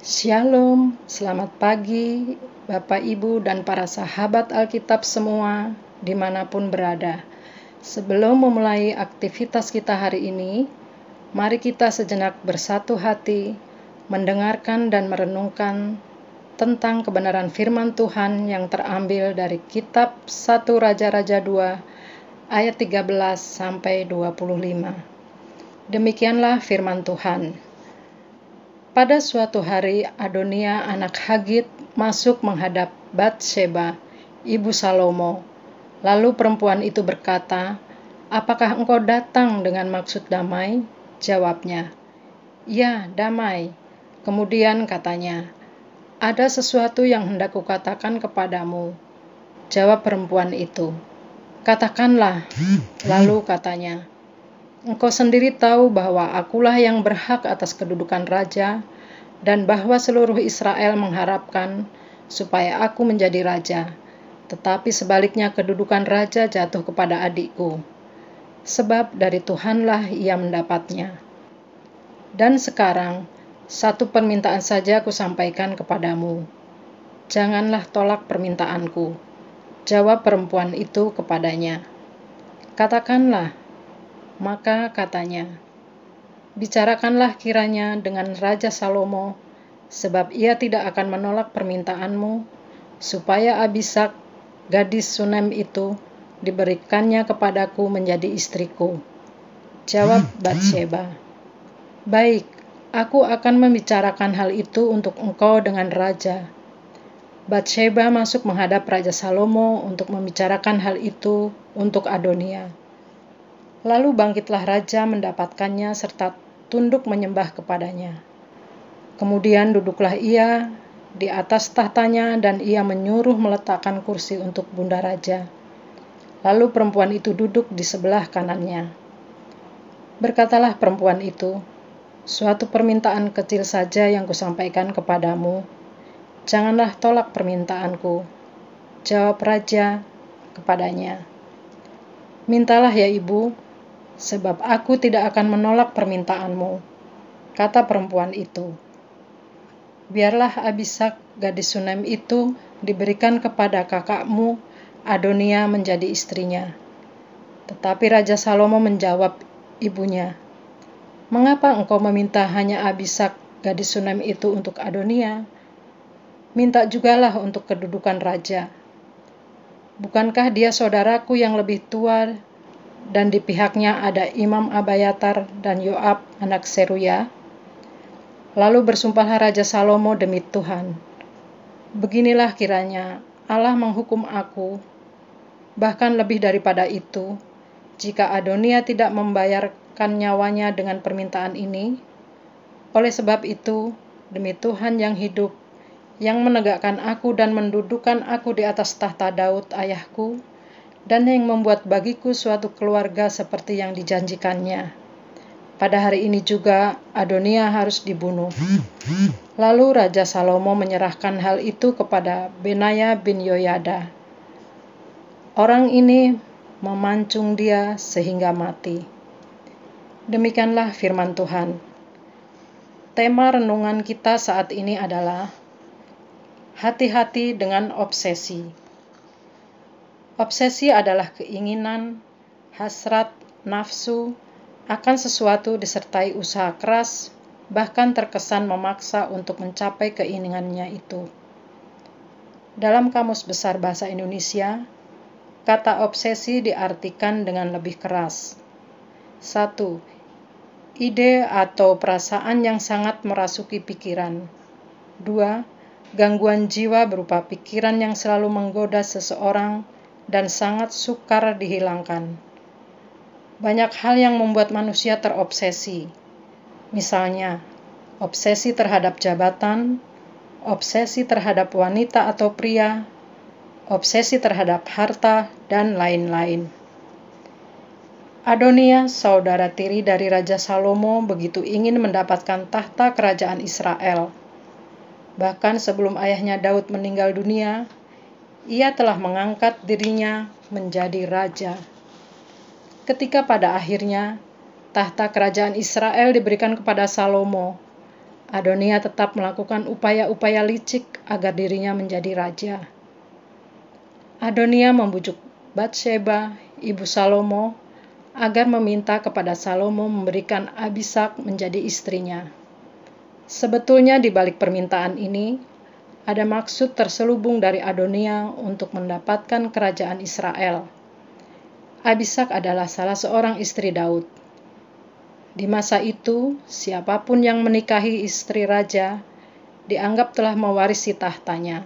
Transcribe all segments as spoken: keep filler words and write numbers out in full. Shalom, selamat pagi Bapak, Ibu, dan para sahabat Alkitab semua dimanapun berada. Sebelum memulai aktivitas kita hari ini, mari kita sejenak bersatu hati, mendengarkan dan merenungkan tentang kebenaran firman Tuhan yang terambil dari kitab satu Raja Raja dua ayat tiga belas sampai dua puluh lima. Demikianlah firman Tuhan. Pada suatu hari, Adonia anak Hagit masuk menghadap Batsyeba, ibu Salomo. Lalu perempuan itu berkata, "Apakah engkau datang dengan maksud damai?" Jawabnya, "Ya, damai." Kemudian katanya, "Ada sesuatu yang hendak kukatakan kepadamu." Jawab perempuan itu, "Katakanlah." Lalu katanya, "Engkau sendiri tahu bahwa akulah yang berhak atas kedudukan raja, dan bahwa seluruh Israel mengharapkan supaya aku menjadi raja. Tetapi sebaliknya kedudukan raja jatuh kepada adikku, sebab dari Tuhanlah ia mendapatnya. Dan sekarang, satu permintaan saja aku sampaikan kepadamu. Janganlah tolak permintaanku." Jawab perempuan itu kepadanya, "Katakanlah." Maka katanya, "Bicarakanlah kiranya dengan Raja Salomo, sebab ia tidak akan menolak permintaanmu, supaya Abisag, gadis Sunem itu, diberikannya kepadaku menjadi istriku." Jawab Batsyeba, "Baik, aku akan membicarakan hal itu untuk engkau dengan Raja." Batsyeba masuk menghadap Raja Salomo untuk membicarakan hal itu untuk Adonia. Lalu bangkitlah raja mendapatkannya serta tunduk menyembah kepadanya. Kemudian duduklah ia di atas tahtanya dan ia menyuruh meletakkan kursi untuk bunda raja. Lalu perempuan itu duduk di sebelah kanannya. Berkatalah perempuan itu, "Suatu permintaan kecil saja yang kusampaikan kepadamu. Janganlah tolak permintaanku." Jawab raja kepadanya, "Mintalah ya ibu, sebab aku tidak akan menolak permintaanmu." Kata perempuan itu, "Biarlah Abisag gadis Sunem itu diberikan kepada kakakmu Adonia menjadi istrinya." Tetapi Raja Salomo menjawab ibunya, "Mengapa engkau meminta hanya Abisag gadis Sunem itu untuk Adonia? Minta jugalah untuk kedudukan raja. Bukankah dia saudaraku yang lebih tua, dan di pihaknya ada Imam Abayatar dan Yoab anak Seruya?" Lalu bersumpahlah Raja Salomo demi Tuhan, "Beginilah kiranya Allah menghukum aku, bahkan lebih daripada itu, jika Adonia tidak membayarkan nyawanya dengan permintaan ini. Oleh sebab itu, demi Tuhan yang hidup, yang menegakkan aku dan mendudukan aku di atas tahta Daud ayahku, dan yang membuat bagiku suatu keluarga seperti yang dijanjikannya, pada hari ini juga Adonia harus dibunuh." Lalu Raja Salomo menyerahkan hal itu kepada Benaya bin Yoyada. Orang ini memancung dia sehingga mati. Demikianlah firman Tuhan. Tema renungan kita saat ini adalah hati-hati dengan obsesi. Obsesi adalah keinginan, hasrat, nafsu akan sesuatu disertai usaha keras, bahkan terkesan memaksa untuk mencapai keinginannya itu. Dalam Kamus Besar Bahasa Indonesia, kata obsesi diartikan dengan lebih keras. satu. Ide atau perasaan yang sangat merasuki pikiran. dua. Gangguan jiwa berupa pikiran yang selalu menggoda seseorang dan sangat sukar dihilangkan. Banyak hal yang membuat manusia terobsesi. Misalnya, obsesi terhadap jabatan, obsesi terhadap wanita atau pria, obsesi terhadap harta, dan lain-lain. Adonia, saudara tiri dari Raja Salomo, begitu ingin mendapatkan tahta kerajaan Israel. Bahkan sebelum ayahnya Daud meninggal dunia, ia telah mengangkat dirinya menjadi raja. Ketika pada akhirnya tahta kerajaan Israel diberikan kepada Salomo, Adonia tetap melakukan upaya-upaya licik agar dirinya menjadi raja. Adonia membujuk Batsyeba, ibu Salomo, agar meminta kepada Salomo memberikan Abisag menjadi istrinya. Sebetulnya di balik permintaan ini, ada maksud terselubung dari Adonia untuk mendapatkan kerajaan Israel. Abisag adalah salah seorang istri Daud. Di masa itu, siapapun yang menikahi istri raja dianggap telah mewarisi tahtanya.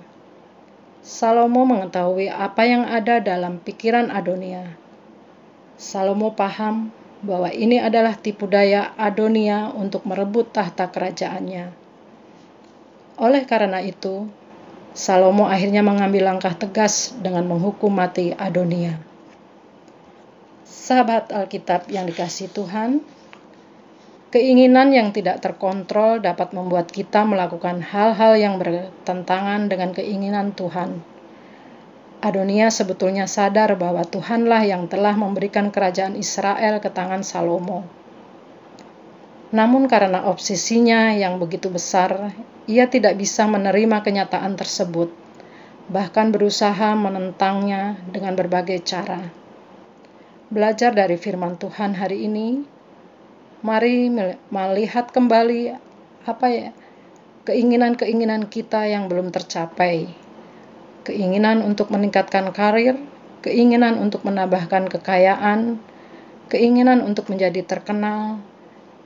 Salomo mengetahui apa yang ada dalam pikiran Adonia. Salomo paham bahwa ini adalah tipu daya Adonia untuk merebut tahta kerajaannya. Oleh karena itu, Salomo akhirnya mengambil langkah tegas dengan menghukum mati Adonia. Sahabat Alkitab yang dikasihi Tuhan, keinginan yang tidak terkontrol dapat membuat kita melakukan hal-hal yang bertentangan dengan keinginan Tuhan. Adonia sebetulnya sadar bahwa Tuhanlah yang telah memberikan kerajaan Israel ke tangan Salomo. Namun karena obsesinya yang begitu besar, ia tidak bisa menerima kenyataan tersebut, bahkan berusaha menentangnya dengan berbagai cara. Belajar dari firman Tuhan hari ini, mari melihat kembali apa ya keinginan-keinginan kita yang belum tercapai. Keinginan untuk meningkatkan karir, keinginan untuk menambahkan kekayaan, keinginan untuk menjadi terkenal,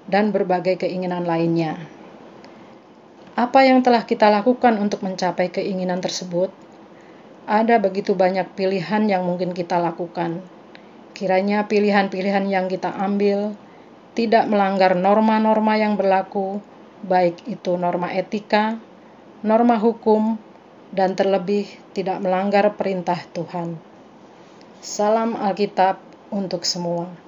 dan berbagai keinginan lainnya. Apa yang telah kita lakukan untuk mencapai keinginan tersebut? Ada begitu banyak pilihan yang mungkin kita lakukan. Kiranya pilihan-pilihan yang kita ambil tidak melanggar norma-norma yang berlaku, baik itu norma etika, norma hukum, dan terlebih tidak melanggar perintah Tuhan. Salam Alkitab untuk semua.